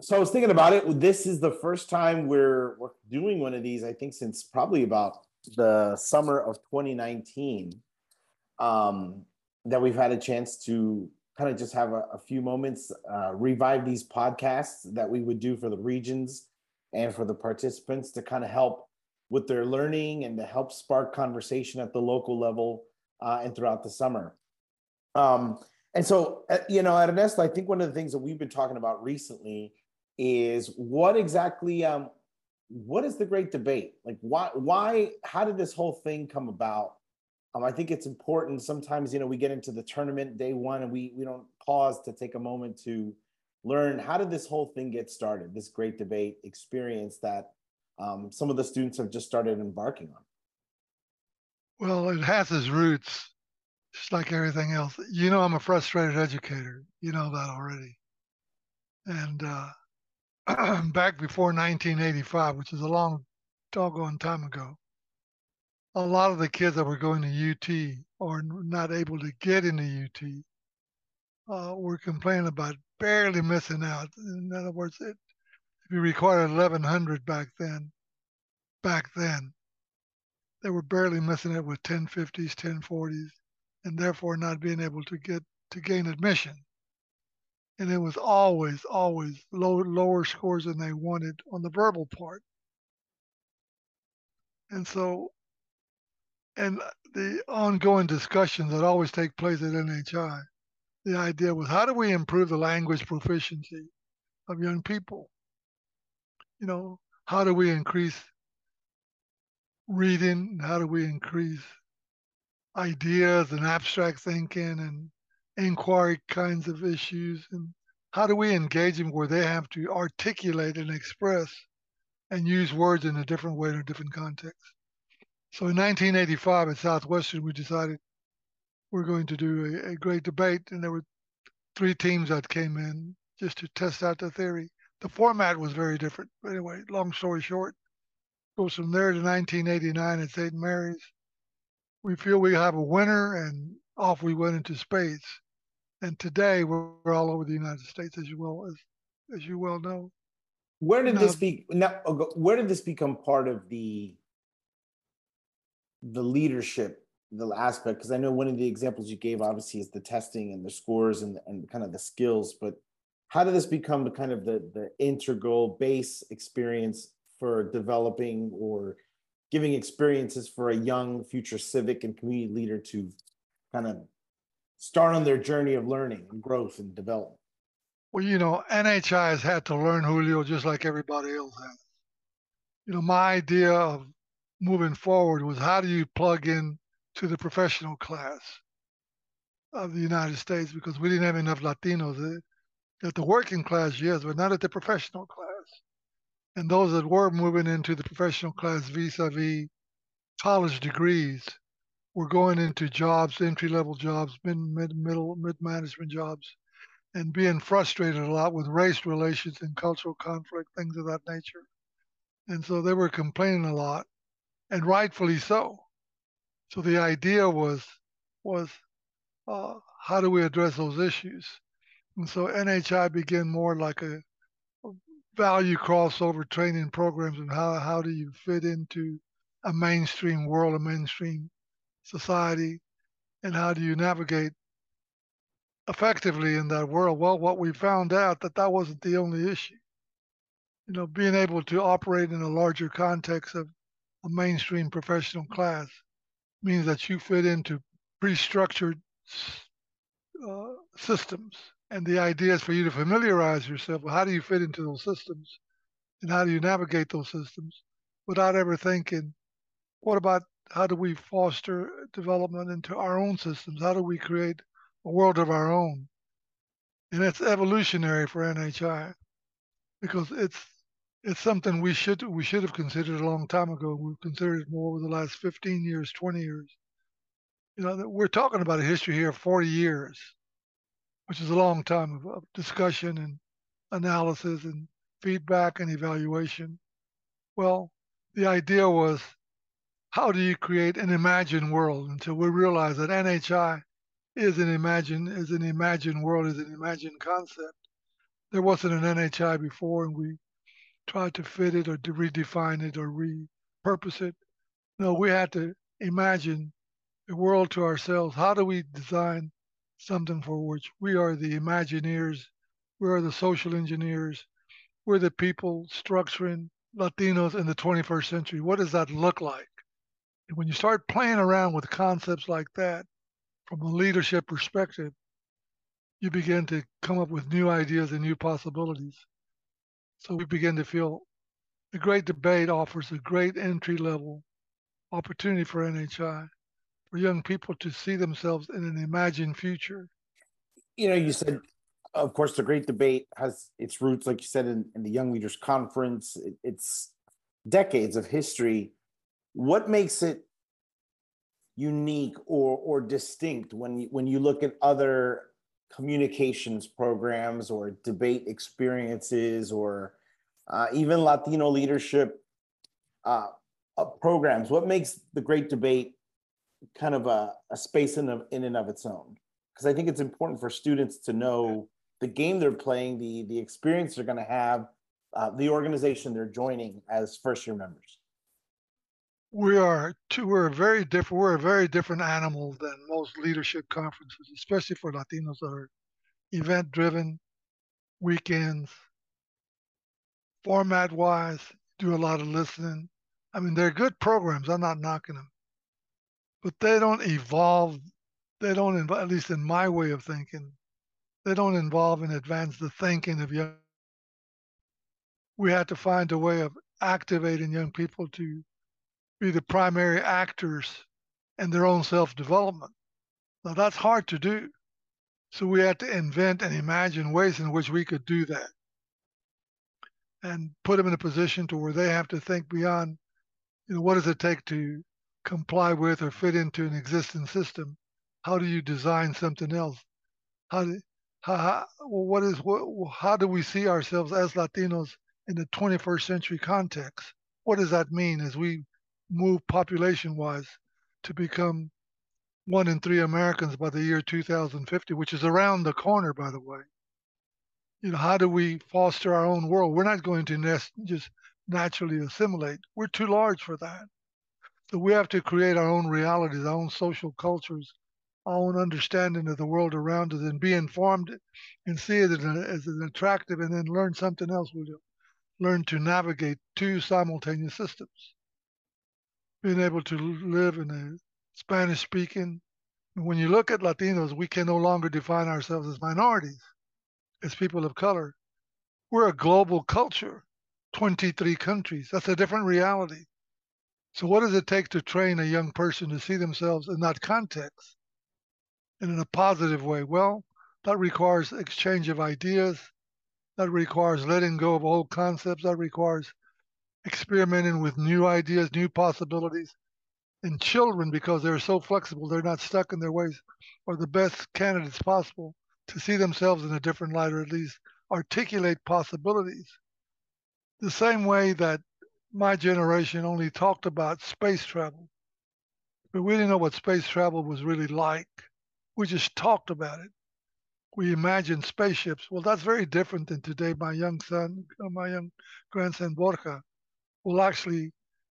So I was thinking about it. This is the first time we're doing one of these, I think, since probably about the summer of 2019, that we've had a chance to kind of just have a few moments, revive these podcasts that we would do for the regions and for the participants to kind of help with their learning and to help spark conversation at the local level and throughout the summer. And so, you know, Ernesto, I think one of the things that we've been talking about recently is what exactly, what is the Great Debate? Like, why, how did this whole thing come about? I think it's important. Sometimes, you know, we get into the tournament day one and we don't pause to take a moment to learn, how did this whole thing get started? This Great Debate experience that some of the students have just started embarking on. Well, it has its roots. Just like everything else, you know, I'm a frustrated educator. You know that already. And back before 1985, which is a long, doggone time ago, a lot of the kids that were going to UT or not able to get into UT were complaining about barely missing out. In other words, if you required 1,100 back then, they were barely missing it with 1050s, 1040s. And therefore not being able to gain admission. And it was always lower scores than they wanted on the verbal part. And so, and the ongoing discussions that always take place at NHI, the idea was, how do we improve the language proficiency of young people? You know, how do we increase reading? How do we increase ideas and abstract thinking and inquiry kinds of issues, and how do we engage them where they have to articulate and express and use words in a different way in a different context? So in 1985 at Southwestern, we decided we're going to do a Great Debate, and there were 3 teams that came in just to test out the theory. The format was very different. But anyway, long story short, goes from there to 1989 at St. Mary's. We feel we have a winner, and off we went into space. And today we're all over the United States, as you well know. Where did this become part of the leadership, the aspect? Because I know one of the examples you gave, obviously, is the testing and the scores and kind of the skills. But how did this become the kind of the integral base experience for developing or giving experiences for a young future civic and community leader to kind of start on their journey of learning and growth and development? Well, you know, NHI has had to learn, Julio, just like everybody else has. You know, my idea of moving forward was, how do you plug in to the professional class of the United States? Because we didn't have enough Latinos at the working class, yes, but not at the professional class. And those that were moving into the professional class vis-a-vis college degrees were going into jobs, entry-level jobs, mid-management jobs, and being frustrated a lot with race relations and cultural conflict, things of that nature. And so they were complaining a lot, and rightfully so. So the idea was how do we address those issues? And so NHI began more like a value crossover training programs, and how do you fit into a mainstream world, a mainstream society, and how do you navigate effectively in that world? Well, what we found out that wasn't the only issue. You know, being able to operate in a larger context of a mainstream professional class means that you fit into pre-structured systems. And the idea is for you to familiarize yourself with how do you fit into those systems and how do you navigate those systems without ever thinking, what about how do we foster development into our own systems? How do we create a world of our own? And it's evolutionary for NHI, because it's something we should have considered a long time ago. We've considered it more over the last 15 years, 20 years. You know, that we're talking about a history here of 40 years. Which is a long time of discussion and analysis and feedback and evaluation. Well, the idea was, how do you create an imagined world? Until we realize that NHI is an imagined world, is an imagined concept there wasn't an NHI before, and we tried to fit it or to redefine it or repurpose it. No, we had to imagine the world to ourselves. How do we design something for which we are the Imagineers, we are the social engineers, we're the people structuring Latinos in the 21st century? What does that look like? And when you start playing around with concepts like that from a leadership perspective, you begin to come up with new ideas and new possibilities. So we begin to feel the Great Debate offers a great entry-level opportunity for NHI, for young people to see themselves in an imagined future. You know, you said, of course, the Great Debate has its roots, like you said, in the Young Leaders Conference. It's decades of history. What makes it unique or distinct when you look at other communications programs or debate experiences or even Latino leadership programs? What makes the Great Debate kind of a space in and of its own? Because I think it's important for students to know the game they're playing, the experience they're going to have, the organization they're joining as first-year members. We're a very different animal than most leadership conferences, especially for Latinos that are event-driven, weekends, format-wise, do a lot of listening. I mean, they're good programs. I'm not knocking them. But they don't evolve. They don't involve, at least in my way of thinking, they don't involve and advance the thinking of young. We had to find a way of activating young people to be the primary actors in their own self-development. Now, that's hard to do. So we had to invent and imagine ways in which we could do that and put them in a position to where they have to think beyond, what does it take to comply with or fit into an existing system? How do you design something else? How do we see ourselves as Latinos in the 21st century context? What does that mean as we move population-wise to become 1 in 3 Americans by the year 2050, which is around the corner, by the way? How do we foster our own world? We're not going to just naturally assimilate. We're too large for that. So we have to create our own realities, our own social cultures, our own understanding of the world around us, and be informed and see it as an attractive, and then learn something else. We'll learn to navigate 2 simultaneous systems. Being able to live in a Spanish-speaking. When you look at Latinos, we can no longer define ourselves as minorities, as people of color. We're a global culture, 23 countries. That's a different reality. So what does it take to train a young person to see themselves in that context and in a positive way? Well, that requires exchange of ideas. That requires letting go of old concepts. That requires experimenting with new ideas, new possibilities. And children, because they're so flexible, they're not stuck in their ways, are the best candidates possible to see themselves in a different light, or at least articulate possibilities. The same way that my generation only talked about space travel, but we didn't know what space travel was really like. We just talked about it. We imagined spaceships. Well, that's very different than today. My young son, my young grandson, Borja, will actually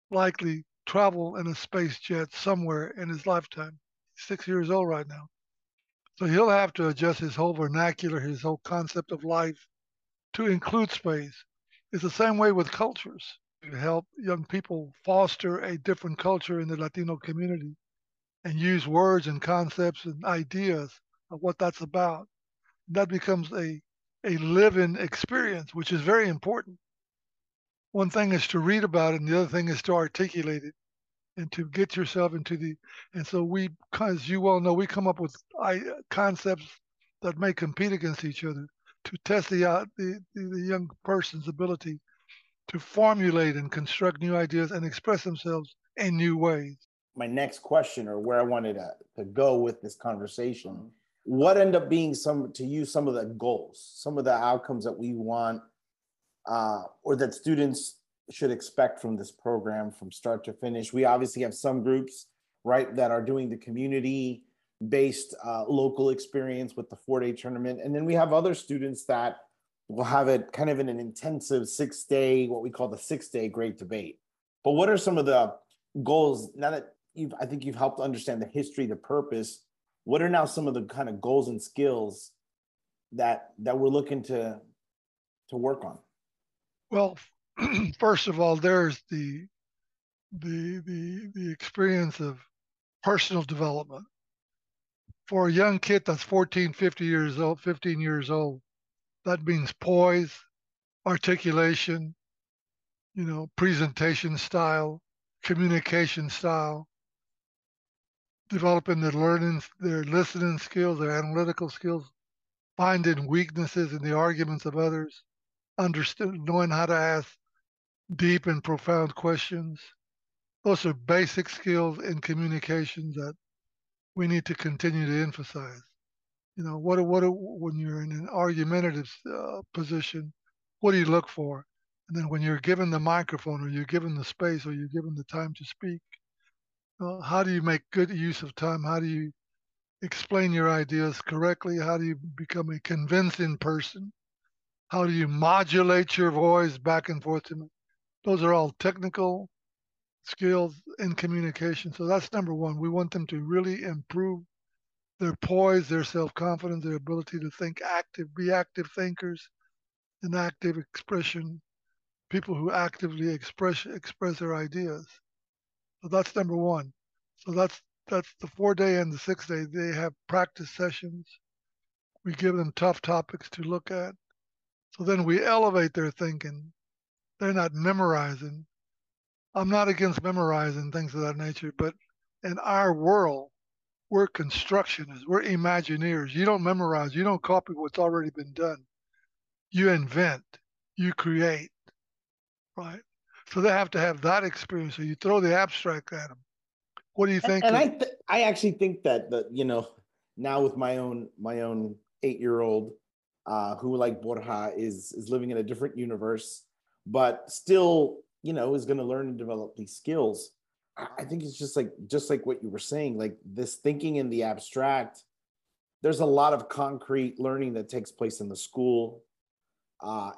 likely travel in a space jet somewhere in his lifetime. He's 6 years old right now. So he'll have to adjust his whole vernacular, his whole concept of life to include space. It's the same way with cultures. To help young people foster a different culture in the Latino community and use words and concepts and ideas of what that's about. That becomes a living experience, which is very important. One thing is to read about it, and the other thing is to articulate it and to get yourself into the... And so we, as you well know, we come up with concepts that may compete against each other to test the young person's ability to formulate and construct new ideas and express themselves in new ways. My next question, or where I wanted to go with this conversation, what end up being some of the goals, some of the outcomes that we want or that students should expect from this program from start to finish? We obviously have some groups, right, that are doing the community-based local experience with the 4-day tournament. And then we have other students that We'll have it kind of in an intensive 6-day, what we call the 6-day Great Debate. But what are some of the goals, now that you've, I think you've helped understand the history, the purpose, what are now some of the kind of goals and skills that we're looking to work on? Well, first of all, there's the experience of personal development. For a young kid that's 14, 15 years old, that means poise, articulation, presentation style, communication style, developing their learning, their listening skills, their analytical skills, finding weaknesses in the arguments of others, knowing how to ask deep and profound questions. Those are basic skills in communications that we need to continue to emphasize. When you're in an argumentative position, what do you look for? And then when you're given the microphone, or you're given the space, or you're given the time to speak, how do you make good use of time? How do you explain your ideas correctly? How do you become a convincing person? How do you modulate your voice back and forth? Those are all technical skills in communication. So that's number one. We want them to really improve their poise, their self-confidence, their ability to think active, be active thinkers, and active expression, people who actively express their ideas. So that's number one. So that's the 4-day and the 6-day. They have practice sessions. We give them tough topics to look at. So then we elevate their thinking. They're not memorizing. I'm not against memorizing, things of that nature, but in our world, we're constructionists, we're imagineers. You don't memorize, you don't copy what's already been done. You invent, you create, right? So they have to have that experience. So you throw the abstract at them. What do you think? And I actually think that now with my own 8-year-old, who like Borja is living in a different universe, but still, is going to learn and develop these skills. I think it's just like what you were saying, like this thinking in the abstract. There's a lot of concrete learning that takes place in the school,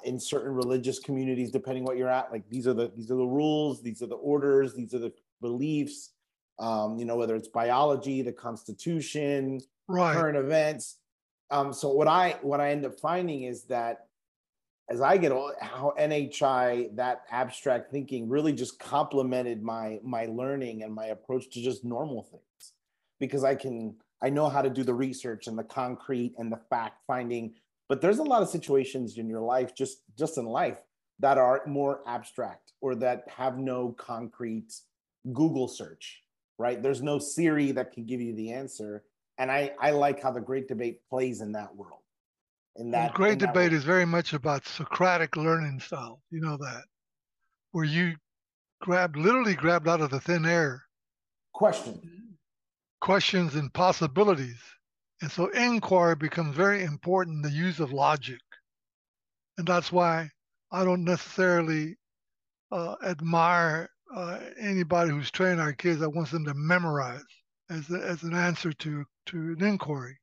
in certain religious communities, depending what you're at. Like these are the rules, these are the orders, these are the beliefs. Whether it's biology, the Constitution, right, current events. So what I end up finding is that as I get old, how NHI, that abstract thinking really just complemented my learning and my approach to just normal things, because I know how to do the research and the concrete and the fact finding, but there's a lot of situations in your life, just in life, that are more abstract or that have no concrete Google search, right? There's no Siri that can give you the answer. And I like how the Great Debate plays in that world. Great Debate is very much about Socratic learning style, where you literally grabbed out of the thin air. Questions and possibilities. And so inquiry becomes very important, the use of logic. And that's why I don't necessarily admire anybody who's training our kids that wants them to memorize as an answer to an inquiry.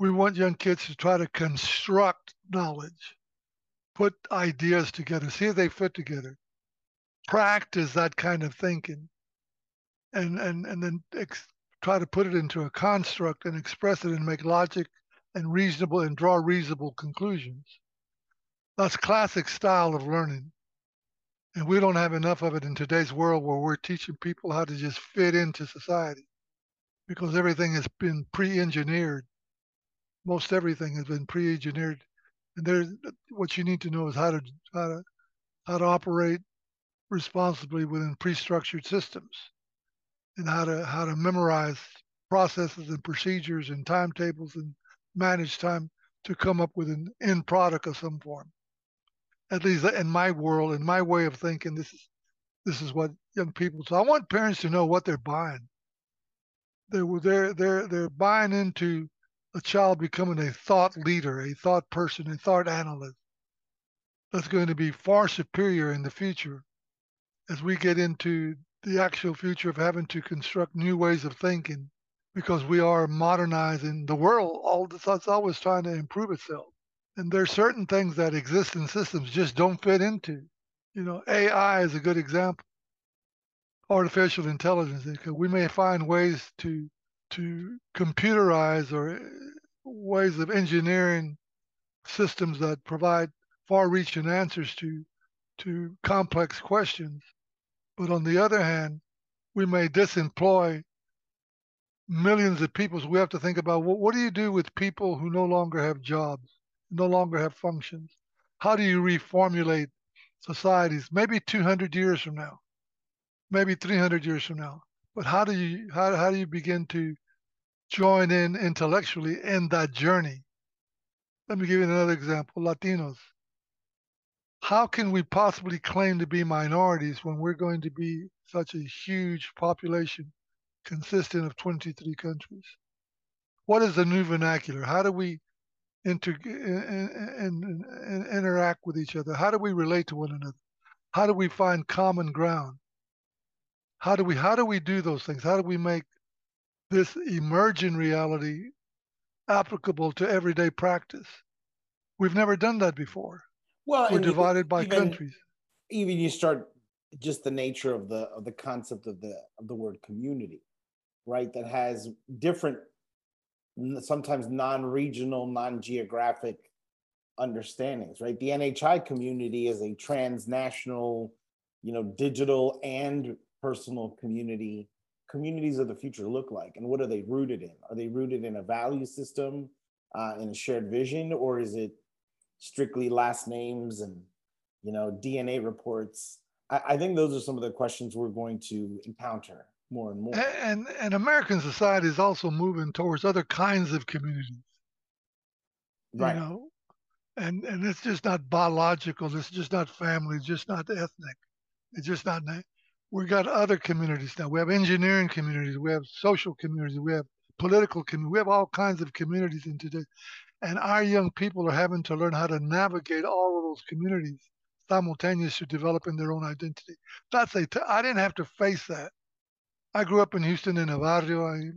We want young kids to try to construct knowledge, put ideas together, see if they fit together, practice that kind of thinking, and then try to put it into a construct and express it and make logic and reasonable and draw reasonable conclusions. That's classic style of learning. And we don't have enough of it in today's world, where we're teaching people how to just fit into society because everything has been pre-engineered. Most everything has been pre-engineered, and what you need to know is how to operate responsibly within pre-structured systems, and how to memorize processes and procedures and timetables and manage time to come up with an end product of some form. At least in my world, in my way of thinking, this is what young people. So I want parents to know what they're buying. They're buying into a child becoming a thought leader, a thought person, a thought analyst that's going to be far superior in the future as we get into the actual future of having to construct new ways of thinking, because we are modernizing the world. It's always trying to improve itself. And there are certain things that exist in systems just don't fit into. You know, AI is a good example. Artificial intelligence. We may find ways to computerize or ways of engineering systems that provide far-reaching answers to complex questions. But on the other hand, we may disemploy millions of people. So we have to think about, well, what do you do with people who no longer have jobs, no longer have functions? How do you reformulate societies? Maybe 200 years from now, maybe 300 years from now. But how do you begin to join in intellectually in that journey? Let me give you another example, Latinos. How can we possibly claim to be minorities when we're going to be such a huge population consisting of 23 countries? What is the new vernacular? How do we interact with each other? How do we relate to one another? How do we find common ground? How do we do those things? How do we make this emerging reality applicable to everyday practice? We've never done that before. Well, we're divided by countries. Even you start just the nature of the concept of the word community, right? That has different, sometimes non-regional, non-geographic understandings, right? The NHI community is a transnational, you know, digital and personal community. Communities of the future look like, and what are they rooted in? Are they rooted in a value system, in a shared vision, or is it strictly last names and, you know, DNA reports? I think those are some of the questions we're going to encounter more and more. And American society is also moving towards other kinds of communities, right? You know, and it's just not biological. It's just not family. It's just not ethnic. It's just not. We've got other communities now. We have engineering communities. We have social communities. We have political communities. We have all kinds of communities in today. And our young people are having to learn how to navigate all of those communities simultaneously developing their own identity. I didn't have to face that. I grew up in Houston in a barrio.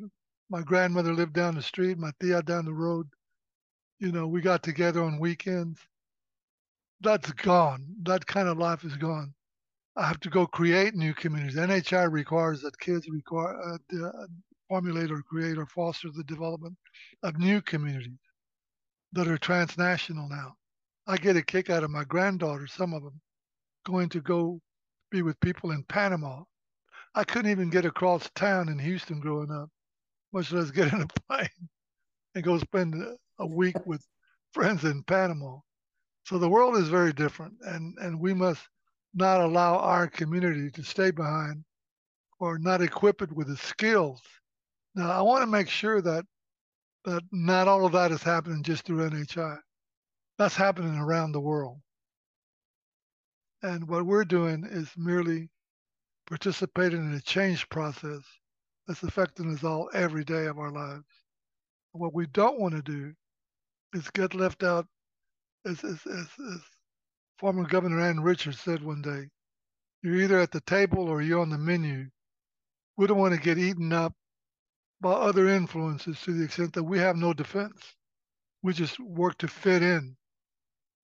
My grandmother lived down the street, my tia down the road. You know, we got together on weekends. That's gone. That kind of life is gone. I have to go create new communities. NHI requires that kids formulate or create or foster the development of new communities that are transnational now. I get a kick out of my granddaughters, some of them, going to go be with people in Panama. I couldn't even get across town in Houston growing up, much less get in a plane and go spend a week with friends in Panama. So the world is very different, and we must not allow our community to stay behind or not equip it with the skills. Now, I want to make sure that not all of that is happening just through NHI. That's happening around the world. And what we're doing is merely participating in a change process that's affecting us all every day of our lives. What we don't want to do is get left out as former Governor Ann Richards said one day, you're either at the table or you're on the menu. We don't want to get eaten up by other influences to the extent that we have no defense. We just work to fit in.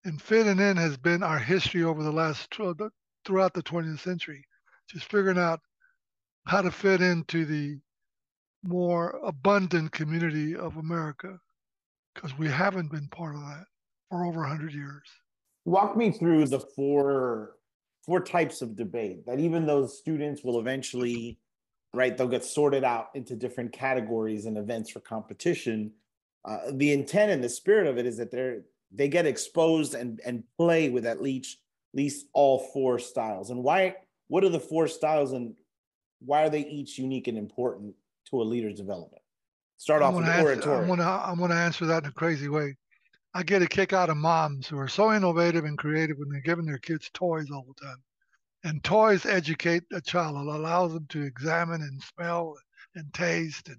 And fitting in has been our history over the throughout the 20th century, just figuring out how to fit into the more abundant community of America, because we haven't been part of that for over 100 years. Walk me through the four types of debate that even though students will eventually, right, they'll get sorted out into different categories and events for competition. The intent and the spirit of it is that they get exposed and play with at least all four styles. And why? What are the four styles, and why are they each unique and important to a leader's development? Start off with oratory. I'm going to answer that in a crazy way. I get a kick out of moms who are so innovative and creative when they're giving their kids toys all the time. And toys educate a child. It allows them to examine and smell and taste. And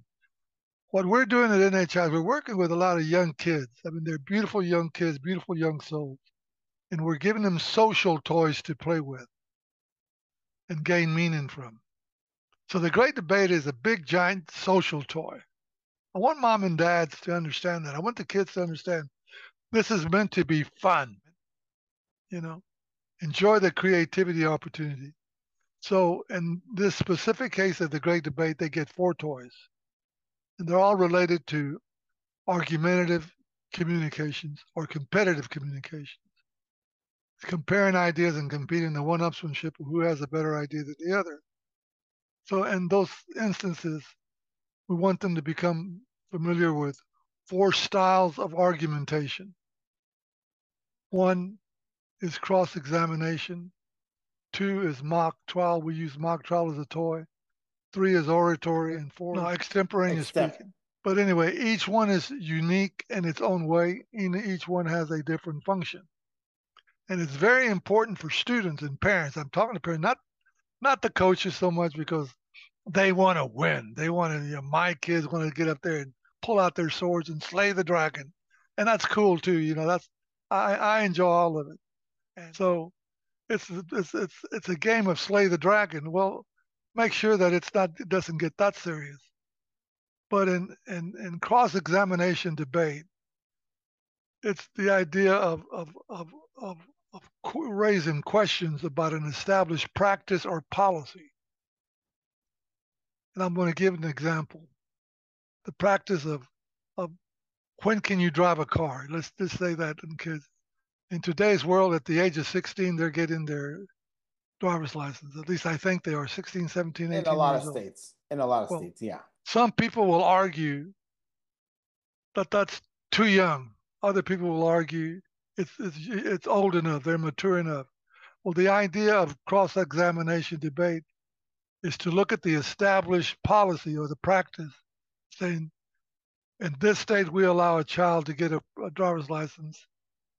what we're doing at NHI is we're working with a lot of young kids. I mean, they're beautiful young kids, beautiful young souls. And we're giving them social toys to play with and gain meaning from. So the Great Debate is a big, giant social toy. I want mom and dads to understand that. I want the kids to understand This is meant to be fun, you know. Enjoy the creativity opportunity. So in this specific case of the Great Debate, they get 4 toys. And they're all related to argumentative communications or competitive communications. Comparing ideas and competing the one-upsmanship of who has a better idea than the other. So in those instances, we want them to become familiar with 4 styles of argumentation. 1 is cross-examination. 2 is mock trial. We use mock trial as a toy. 3 is oratory, and 4 is extemporaneous speaking. But anyway, each one is unique in its own way, and each one has a different function. And it's very important for students and parents. I'm talking to parents, not the coaches so much, because they want to win. They want to, you know, my kids want to get up there and pull out their swords and slay the dragon. And that's cool too, you know. That's I enjoy all of it. And so it's a game of slay the dragon. Well, make sure that it doesn't get that serious. But in cross-examination debate, it's the idea of raising questions about an established practice or policy. And I'm going to give an example. The practice of when can you drive a car? Let's just say that in kids. In today's world, at the age of 16, they're getting their driver's license. At least I think they are 16, 17, 18 years old. In a lot of states. In a lot of states, yeah. Some people will argue that that's too young. Other people will argue it's old enough, they're mature enough. Well, the idea of cross-examination debate is to look at the established policy or the practice, saying, in this state, we allow a child to get a driver's license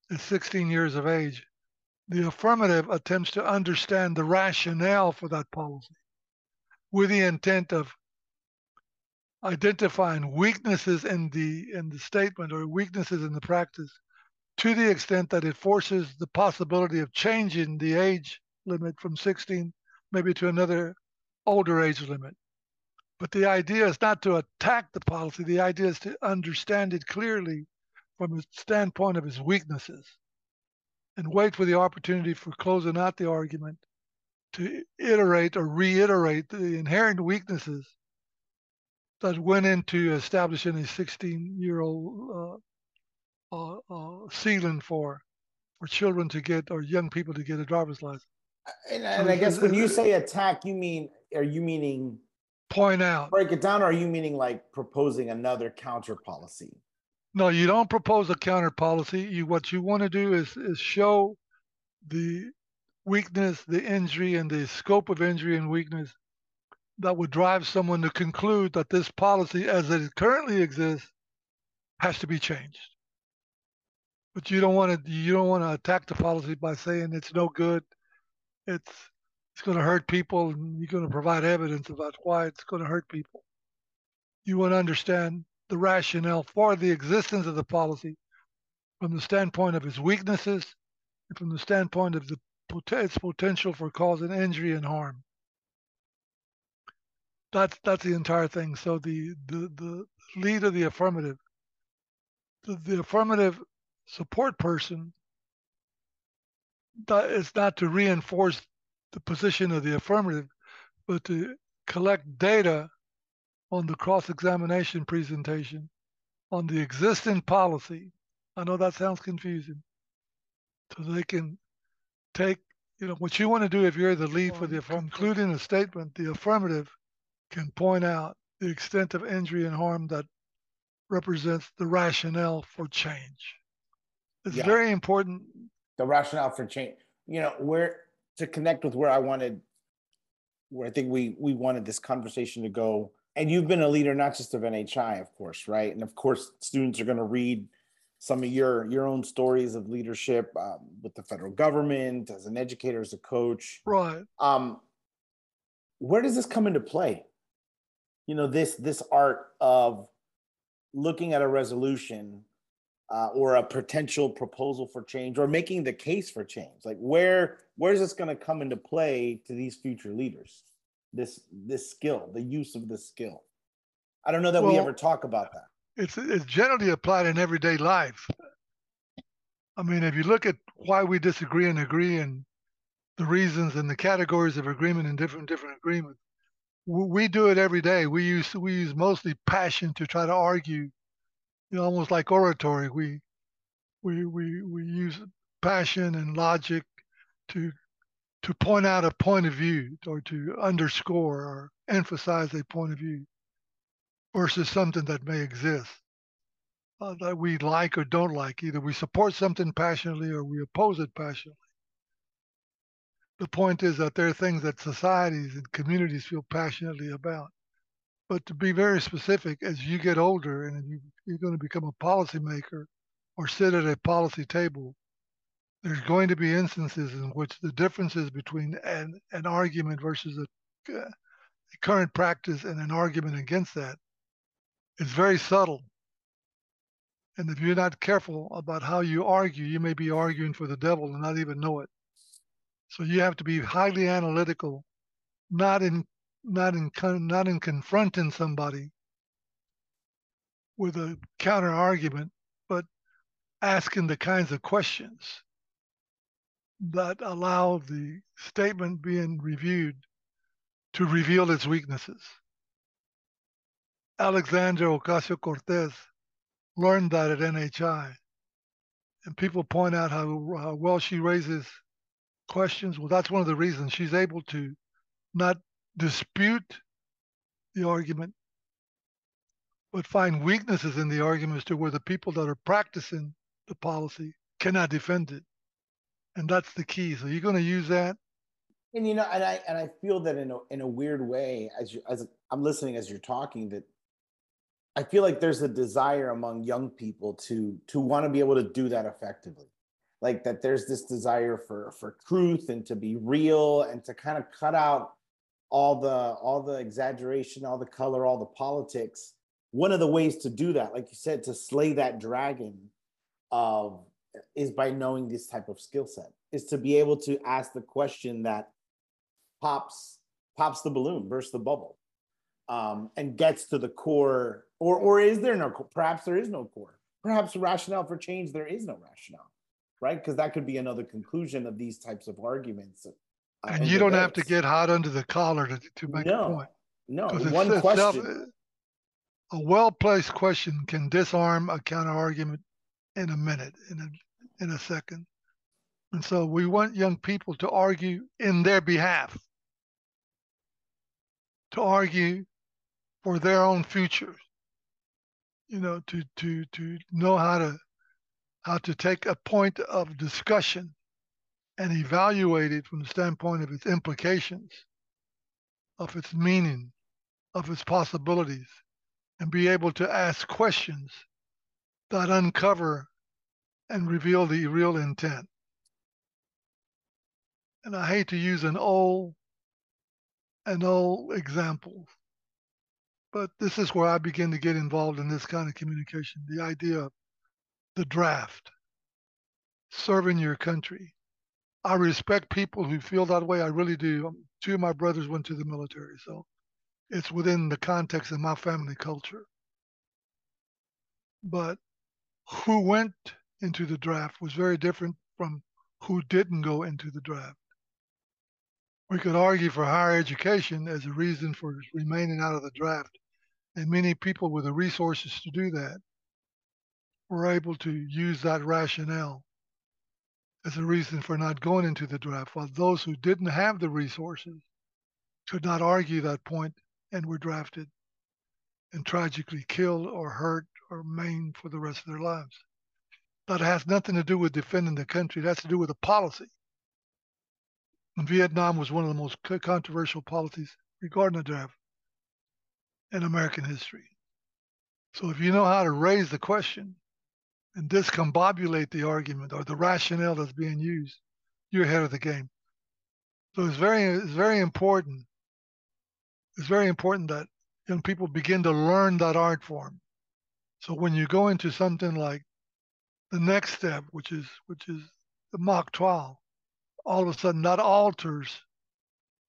at 16 years of age. The affirmative attempts to understand the rationale for that policy with the intent of identifying weaknesses in the statement or weaknesses in the practice to the extent that it forces the possibility of changing the age limit from 16 maybe to another older age limit. But the idea is not to attack the policy. The idea is to understand it clearly from the standpoint of its weaknesses and wait for the opportunity for closing out the argument to iterate or reiterate the inherent weaknesses that went into establishing a 16-year-old ceiling for children to get, or young people to get, a driver's license. And I guess when you say attack, you mean, are you meaning point out, break it down, or are you meaning like proposing another counter policy? No, you don't propose a counter policy. What you want to do is show the weakness, the injury, and the scope of injury and weakness that would drive someone to conclude that this policy as it currently exists has to be changed. But you don't want to attack the policy by saying it's no good, it's going to hurt people, and you're going to provide evidence about why it's going to hurt people. You want to understand the rationale for the existence of the policy from the standpoint of its weaknesses and from the standpoint of its potential for causing injury and harm. That's the entire thing. So the lead of the affirmative, the affirmative support person, that is not to reinforce the position of the affirmative, but to collect data on the cross-examination presentation on the existing policy. I know that sounds confusing. So they can take, you know, what you want to do if you're the lead for the affirmative, including a statement, the affirmative can point out the extent of injury and harm that represents the rationale for change. It's very important. The rationale for change. You know, where to connect with where I think we wanted this conversation to go. And you've been a leader, not just of NHI, of course, right? And of course, students are going to read some of your own stories of leadership with the federal government, as an educator, as a coach. Right. Where does this come into play? You know, this art of looking at a resolution or a potential proposal for change, or making the case for change. Like, where is this going to come into play to these future leaders? This skill, the use of this skill. I don't know that we ever talk about that. It's generally applied in everyday life. I mean, if you look at why we disagree and agree and the reasons and the categories of agreement and different agreements, we do it every day. We use mostly passion to try to argue, you know, almost like oratory. We use passion and logic to point out a point of view or to underscore or emphasize a point of view versus something that may exist that we like or don't like. Either we support something passionately or we oppose it passionately. The point is that there are things that societies and communities feel passionately about. But to be very specific, as you get older and you're going to become a policymaker or sit at a policy table, there's going to be instances in which the differences between an argument versus a current practice and an argument against that is very subtle. And if you're not careful about how you argue, you may be arguing for the devil and not even know it. So you have to be highly analytical, not in confronting somebody with a counter argument, but asking the kinds of questions that allow the statement being reviewed to reveal its weaknesses. Alexandria Ocasio-Cortez learned that at NHI, and people point out how well she raises questions. Well, that's one of the reasons she's able to not dispute the argument, but find weaknesses in the arguments to where the people that are practicing the policy cannot defend it. And that's the key. So you're going to use that. And, you know, and I feel that in a weird way, as I'm listening, as you're talking, that I feel like there's a desire among young people to want to be able to do that effectively. Like that there's this desire for truth and to be real and to kind of cut out all the exaggeration, all the color, all the politics. One of the ways to do that, like you said, to slay that dragon is by knowing this type of skill set, is to be able to ask the question that pops the balloon, bursts the bubble, and gets to the core, or is there no core? Perhaps there is no core. Perhaps rationale for change, there is no rationale. Right? Because that could be another conclusion of these types of arguments. And you don't have to get hot under the collar to make a point. No, one question. A well-placed question can disarm a counter-argument in a minute, in a second. And so we want young people to argue in their behalf, to argue for their own future, you know, to know how to take a point of discussion and evaluate it from the standpoint of its implications, of its meaning, of its possibilities, and be able to ask questions that uncover and reveal the real intent. And I hate to use an old example, but this is where I begin to get involved in this kind of communication, the idea of the draft, serving your country. I respect people who feel that way. I really do. Two of my brothers went to the military, so it's within the context of my family culture. But who went into the draft was very different from who didn't go into the draft. We could argue for higher education as a reason for remaining out of the draft, and many people with the resources to do that were able to use that rationale as a reason for not going into the draft, while those who didn't have the resources could not argue that point and were drafted and tragically killed or hurt or maimed for the rest of their lives. That has nothing to do with defending the country. It has to do with the policy. And Vietnam was one of the most controversial policies regarding the draft in American history. So if you know how to raise the question and discombobulate the argument or the rationale that's being used, you're ahead of the game. So it's very important. It's very important that young people begin to learn that art form. So when you go into something like the next step, which is the mock trial, all of a sudden that alters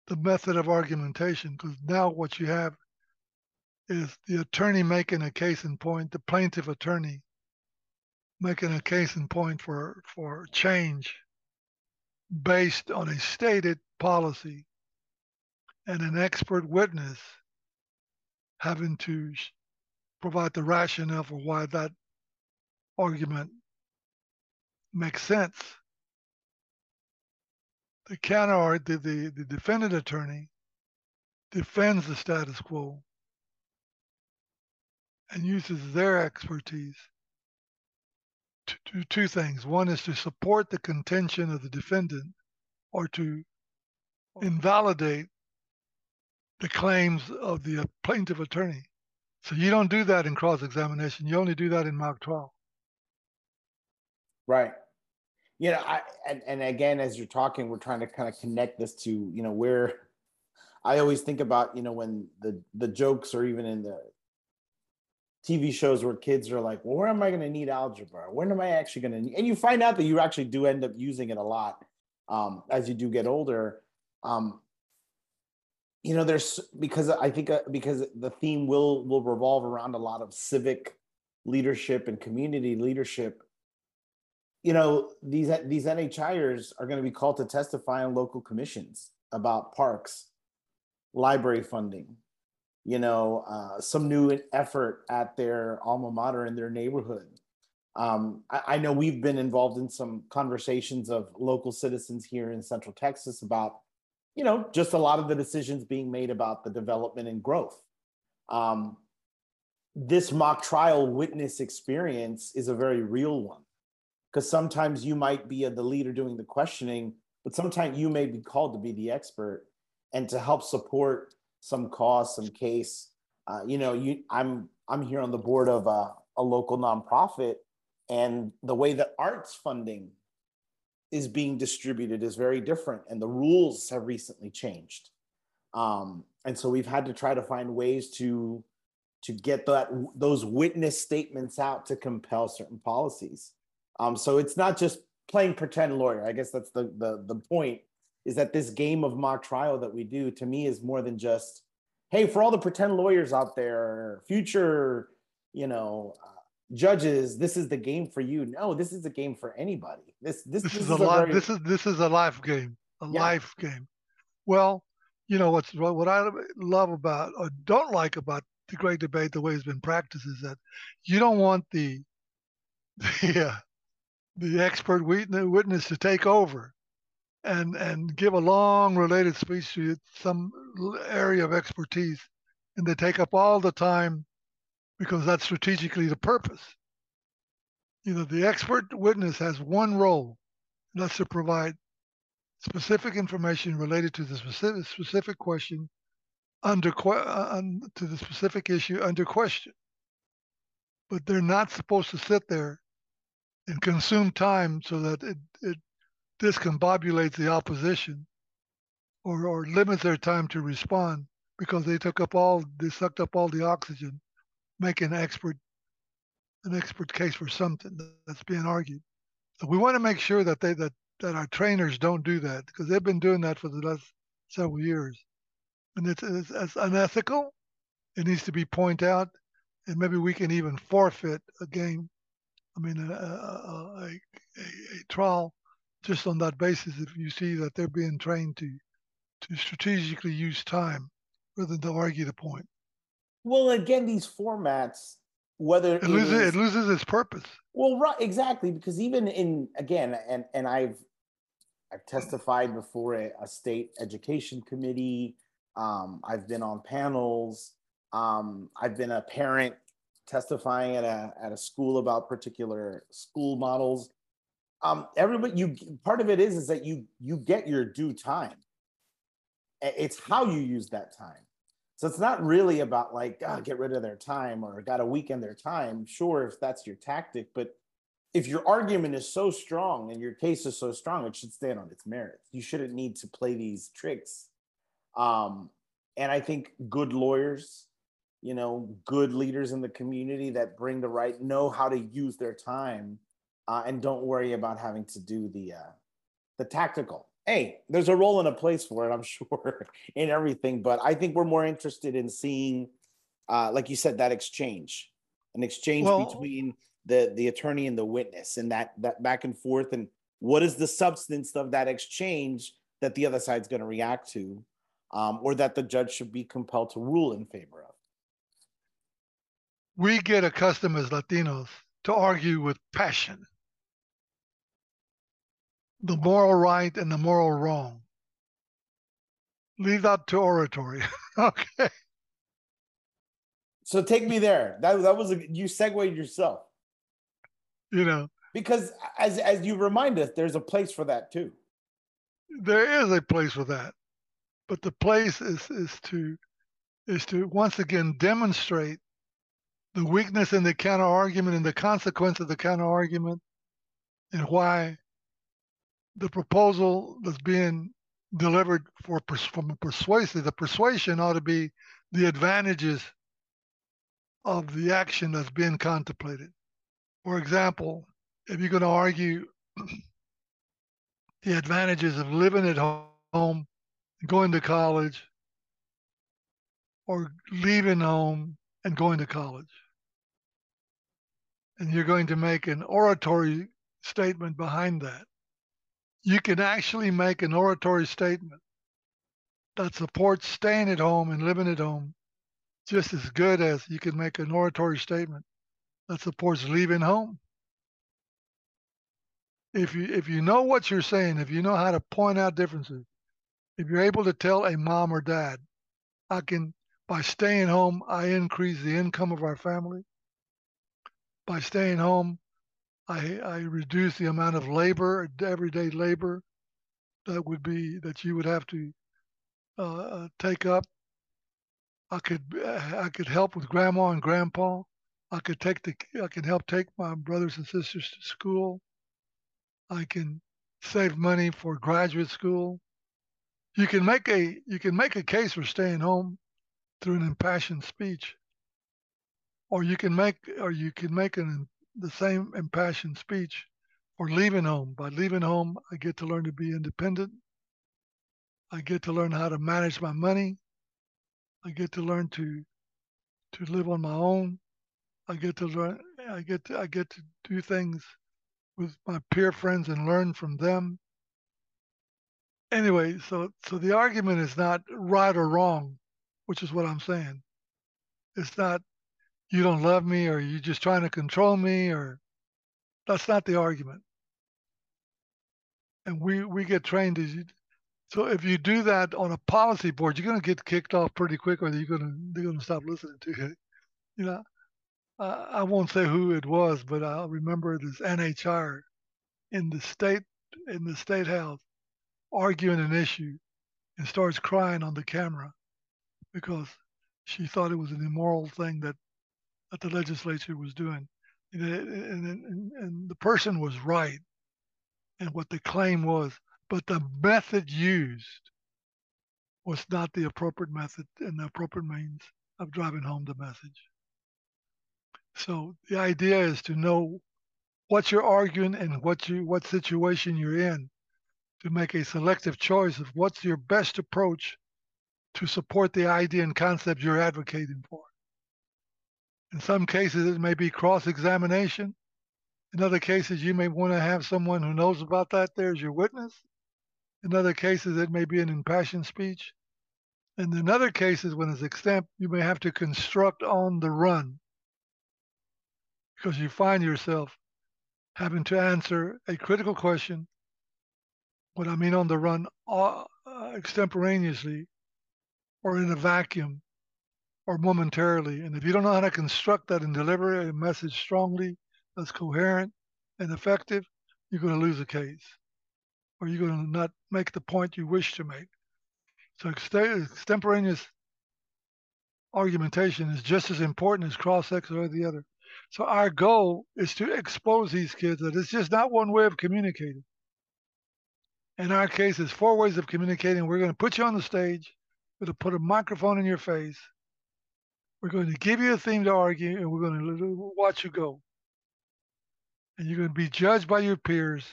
the method of argumentation, because now what you have is the attorney making a case in point, the plaintiff attorney, making a case in point for change based on a stated policy and an expert witness having to provide the rationale for why that argument makes sense. The the defendant attorney defends the status quo and uses their expertise to do two things. One is to support the contention of the defendant or to invalidate the claims of the plaintiff attorney. So you don't do that in cross-examination. You only do that in mock trial. Right. You know, and again, as you're talking, we're trying to kind of connect this to, you know, where I always think about, you know, when the jokes are even in the TV shows where kids are like, well, where am I going to need algebra? When am I actually going to need? And you find out that you actually do end up using it a lot as you do get older. You know, because the theme will revolve around a lot of civic leadership and community leadership. You know, these NHIers are going to be called to testify on local commissions about parks, library funding, you know, some new effort at their alma mater in their neighborhood. I know we've been involved in some conversations of local citizens here in Central Texas about, you know, just a lot of the decisions being made about the development and growth. This mock trial witness experience is a very real one, because sometimes you might be the leader doing the questioning, but sometimes you may be called to be the expert and to help support some cause, some case. You know, I'm here on the board of a local nonprofit, and the way that arts funding is being distributed is very different, and the rules have recently changed, and so we've had to try to find ways to get those witness statements out to compel certain policies. So it's not just playing pretend lawyer. I guess that's the point, is that this game of mock trial that we do, to me, is more than just, hey, for all the pretend lawyers out there, future, you know, judges, this is the game for you. No, this is a game for anybody. This is a life game, life game. Well, you know, what I love about, or don't like about, the Great Debate, the way it's been practiced, is that you don't want the expert witness to take over and give a long related speech to some area of expertise, and they take up all the time, because that's strategically the purpose. You know, the expert witness has one role, and that's to provide specific information related to the specific question to the specific issue under question. But they're not supposed to sit there and consume time so that it discombobulates the opposition or limits their time to respond, because they sucked up all the oxygen making an expert case for something that's being argued. So we want to make sure that that our trainers don't do that, because they've been doing that for the last several years, and it's unethical. It needs to be pointed out, and maybe we can even forfeit a game. I mean, a trial, just on that basis, if you see that they're being trained to strategically use time rather than to argue the point. Well, again, these formats, whether it loses its purpose. Well, right, exactly, because even in, again, and I've testified before a state education committee. I've been on panels. I've been a parent testifying at a school about particular school models. Everybody, part of it is that you get your due time. It's how you use that time. So it's not really about like, get rid of their time or got to weaken their time. Sure, if that's your tactic, but if your argument is so strong and your case is so strong, it should stand on its merits. You shouldn't need to play these tricks. And I think good lawyers, you know, good leaders in the community that bring the right, know how to use their time, and don't worry about having to do the tactical. Hey, there's a role and a place for it, I'm sure, in everything. But I think we're more interested in seeing, like you said, that exchange, an exchange between the attorney and the witness, and that back and forth, and what is the substance of that exchange that the other side's going to react to, or that the judge should be compelled to rule in favor of. We get accustomed as Latinos to argue with passion, the moral right and the moral wrong. Leave that to oratory. Okay. So take me there. That was you segued yourself. You know, because as you remind us, there's a place for that too. There is a place for that, but the place is to once again demonstrate the weakness in the counter argument and the consequence of the counter argument, and why the proposal that's being delivered the persuasion ought to be the advantages of the action that's being contemplated. For example, if you're going to argue the advantages of living at home, going to college, or leaving home and going to college, and you're going to make an oratory statement behind that, you can actually make an oratory statement that supports staying at home and living at home just as good as you can make an oratory statement that supports leaving home. If you know what you're saying, if you know how to point out differences, if you're able to tell a mom or dad, by staying home, I increase the income of our family. By staying home, I reduce the amount of labor, everyday labor, that you would have to take up. I could help with grandma and grandpa. I can help take my brothers and sisters to school. I can save money for graduate school. You can make a case for staying home through an impassioned speech, the same impassioned speech for leaving home. By leaving home, I get to learn to be independent. I get to learn how to manage my money. I get to learn to live on my own. I get to do things with my peer friends and learn from them. Anyway, so the argument is not right or wrong, which is what I'm saying. It's not you don't love me, or you're just trying to control me, or that's not the argument. And we get trained as you. So if you do that on a policy board, you're going to get kicked off pretty quick, or they're going to stop listening to you. You know, I won't say who it was, but I remember this NHR in the state house arguing an issue and starts crying on the camera because she thought it was an immoral thing that the legislature was doing, and the person was right, and what the claim was, but the method used was not the appropriate method and the appropriate means of driving home the message. So the idea is to know what you're arguing and what situation you're in, to make a selective choice of what's your best approach to support the idea and concept you're advocating for. In some cases, it may be cross-examination. In other cases, you may want to have someone who knows about that there as your witness. In other cases, it may be an impassioned speech. And in other cases, when it's extemp, you may have to construct on the run because you find yourself having to answer a critical question, what I mean on the run, extemporaneously or in a vacuum, or momentarily. And if you don't know how to construct that and deliver a message strongly that's coherent and effective, you're going to lose a case, or you're going to not make the point you wish to make. So extemporaneous argumentation is just as important as cross-sex or the other. So our goal is to expose these kids that it's just not one way of communicating. In our case, it's four ways of communicating. We're going to put you on the stage. We're going to put a microphone in your face. We're going to give you a theme to argue, and we're going to watch you go. And you're going to be judged by your peers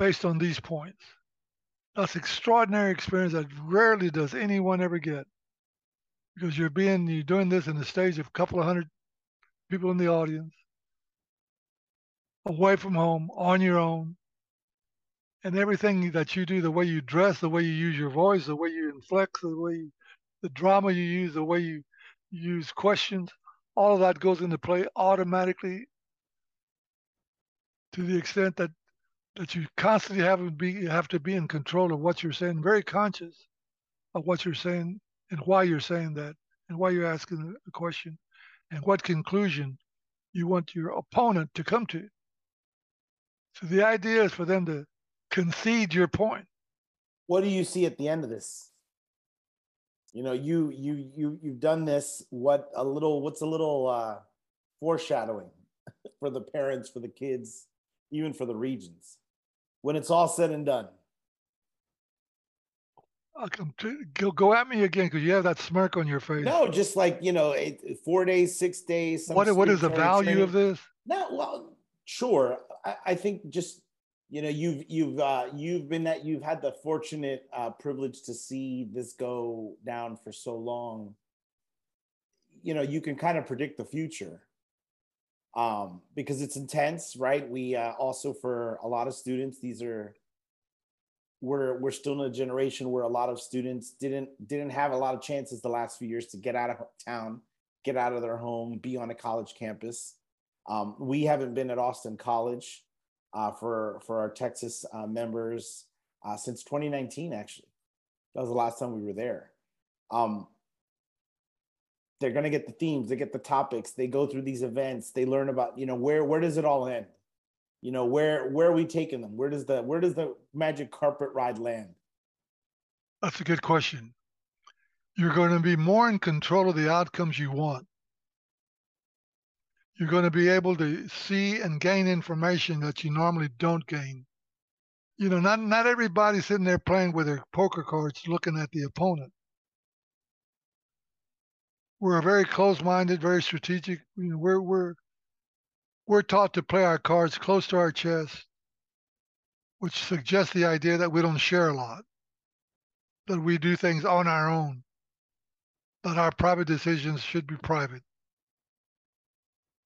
based on these points. That's extraordinary experience that rarely does anyone ever get, because you're doing this in a stage of a couple of hundred people in the audience. away from home, on your own, and everything that you do, the way you dress, the way you use your voice, the way you inflect, the way you, the drama you use, the way you use questions, all of that goes into play automatically to the extent that you constantly have to be in control of what you're saying, very conscious of what you're saying and why you're saying that and why you're asking a question and what conclusion you want your opponent to come to. So the idea is for them to concede your point. What do you see at the end of this? You know, you've done this. What's a little foreshadowing for the parents, for the kids, even for the regions, when it's all said and done? Go at me again, because you have that smirk on your face. No, just like, you know, 4 days, 6 days. What is the value of this? No, well, sure. I think just, you know, you've had the fortunate privilege to see this go down for so long. You know, you can kind of predict the future because it's intense, right? We also, for a lot of students, we're still in a generation where a lot of students didn't have a lot of chances the last few years to get out of town, get out of their home, be on a college campus. We haven't been at Austin College for our Texas members since 2019, actually. That was the last time we were there. They're going to get the themes, they get the topics, they go through these events, they learn about, you know, where does it all end? You know, where are we taking them? Where does the magic carpet ride land? That's a good question. You're going to be more in control of the outcomes you want. You're going to be able to see and gain information that you normally don't gain. You know, not everybody's sitting there playing with their poker cards looking at the opponent. We're a very close-minded, very strategic, you know, we're taught to play our cards close to our chest, which suggests the idea that we don't share a lot, that we do things on our own, that our private decisions should be private.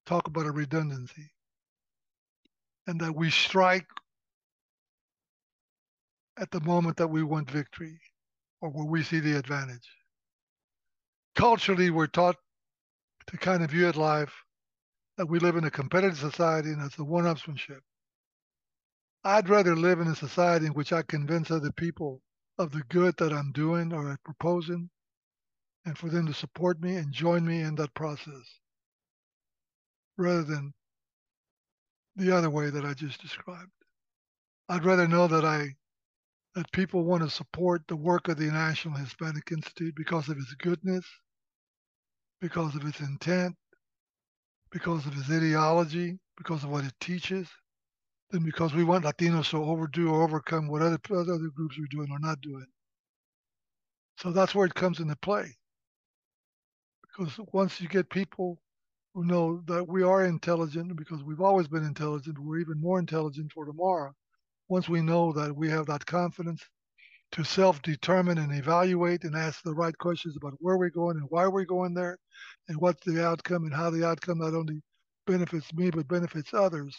Talk about a redundancy. And that we strike at the moment that we want victory or where we see the advantage. Culturally, we're taught to kind of view at life that we live in a competitive society and it's a one-upsmanship. I'd rather live in a society in which I convince other people of the good that I'm doing or proposing and for them to support me and join me in that process rather than the other way that I just described. I'd rather know that people want to support the work of the National Hispanic Institute because of its goodness, because of its intent, because of his ideology, because of what it teaches, then because we want Latinos to overdo or overcome what other groups are doing or not doing. So that's where it comes into play. Because once you get people who know that we are intelligent, because we've always been intelligent, we're even more intelligent for tomorrow. Once we know that we have that confidence to self-determine and evaluate and ask the right questions about where we're going and why we're going there and what's the outcome and how the outcome not only benefits me but benefits others,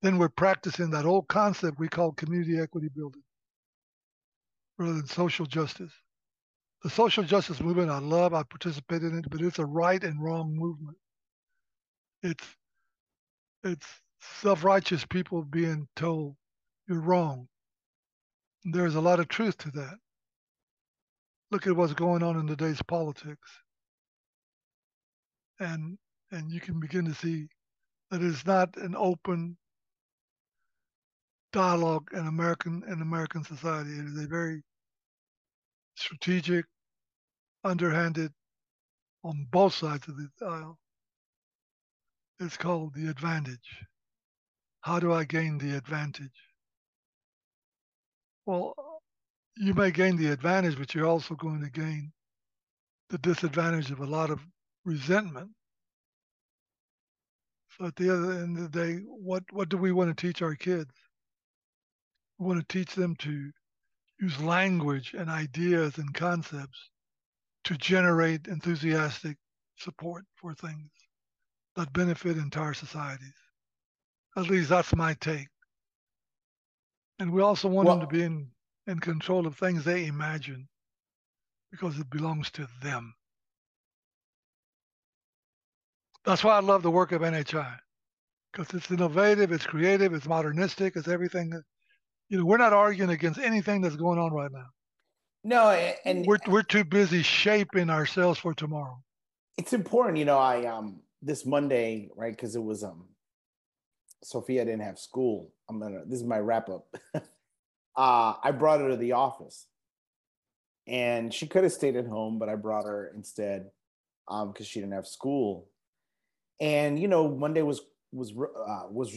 then we're practicing that old concept we call community equity building rather than social justice. The social justice movement I love, I participate in it, but it's a right and wrong movement. It's self-righteous people being told you're wrong. There's a lot of truth to that. Look at what's going on in today's politics. And you can begin to see that it's not an open dialogue in American society. It is a very strategic, underhanded, on both sides of the aisle. It's called the advantage. How do I gain the advantage? Well, you may gain the advantage, but you're also going to gain the disadvantage of a lot of resentment. So at the other end of the day, what do we want to teach our kids? We want to teach them to use language and ideas and concepts to generate enthusiastic support for things that benefit entire societies. At least that's my take. And we also want them to be in control of things they imagine, because it belongs to them. That's why I love the work of NHI, because it's innovative, it's creative, it's modernistic, it's everything. You know, we're not arguing against anything that's going on right now. No, and we're too busy shaping ourselves for tomorrow. It's important, you know. I this Monday, right? Because it was Sophia didn't have school. This is my wrap up. I brought her to the office, and she could have stayed at home, but I brought her instead because she didn't have school. And you know, Monday was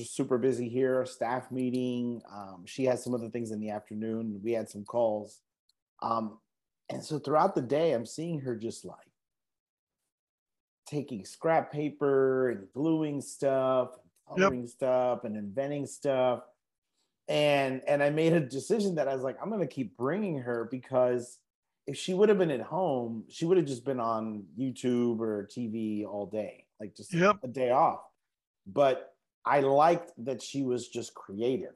super busy here, staff meeting. She had some other things in the afternoon. We had some calls. And so throughout the day, I'm seeing her just like taking scrap paper and gluing stuff, and coloring stuff, and inventing stuff. And I made a decision that I was like, I'm going to keep bringing her, because if she would have been at home, she would have just been on YouTube or TV all day, like just a day off. But I liked that she was just creative.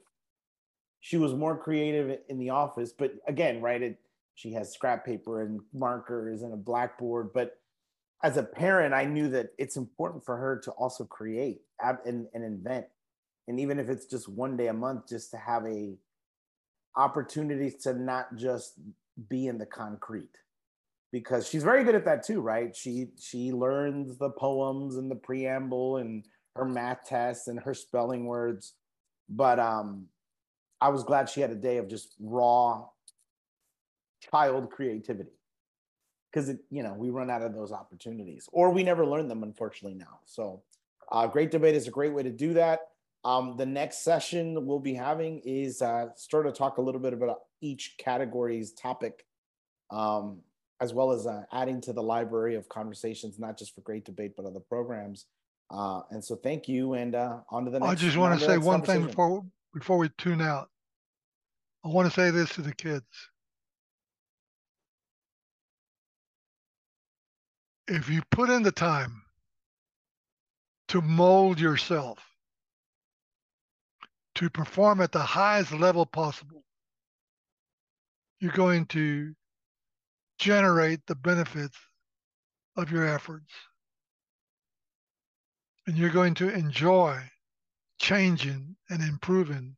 She was more creative in the office, but again, right, she has scrap paper and markers and a blackboard. But as a parent, I knew that it's important for her to also create and invent. And even if it's just one day a month, just to have an opportunity to not just be in the concrete, because she's very good at that too, right? She learns the poems and the preamble and her math tests and her spelling words. But I was glad she had a day of just raw child creativity, because you know, we run out of those opportunities, or we never learn them, unfortunately, now. So Great Debate is a great way to do that. The next session we'll be having is start to talk a little bit about each category's topic, as well as adding to the library of conversations, not just for Great Debate, but other programs. And so thank you, and on to the next. I just want to say one thing before we tune out. I want to say this to the kids. If you put in the time to mold yourself, to perform at the highest level possible, you're going to generate the benefits of your efforts. And you're going to enjoy changing and improving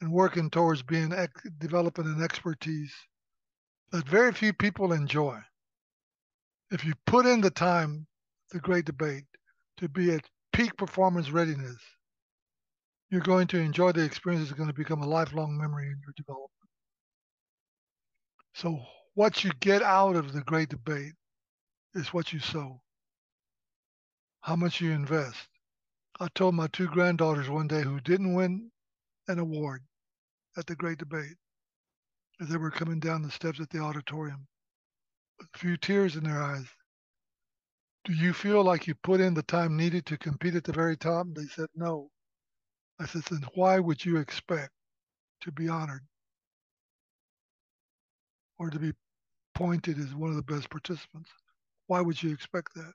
and working towards developing an expertise that very few people enjoy. If you put in the time, the Great Debate, to be at peak performance readiness, you're going to enjoy the experience. It's going to become a lifelong memory in your development. So what you get out of the Great Debate is what you sow, how much you invest. I told my two granddaughters one day, who didn't win an award at the Great Debate, as they were coming down the steps at the auditorium, a few tears in their eyes, "Do you feel like you put in the time needed to compete at the very top?" They said, "No." I said, "Then why would you expect to be honored or to be pointed as one of the best participants? Why would you expect that?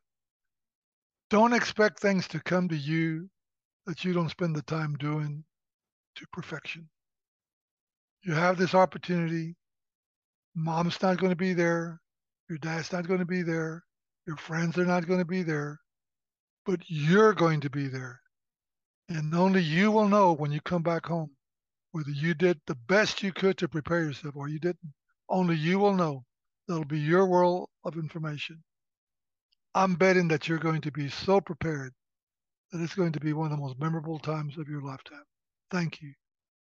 Don't expect things to come to you that you don't spend the time doing to perfection. You have this opportunity. Mom's not going to be there. Your dad's not going to be there. Your friends are not going to be there. But you're going to be there. And only you will know when you come back home whether you did the best you could to prepare yourself or you didn't. Only you will know. That'll be your world of information. I'm betting that you're going to be so prepared that it's going to be one of the most memorable times of your lifetime." Thank you.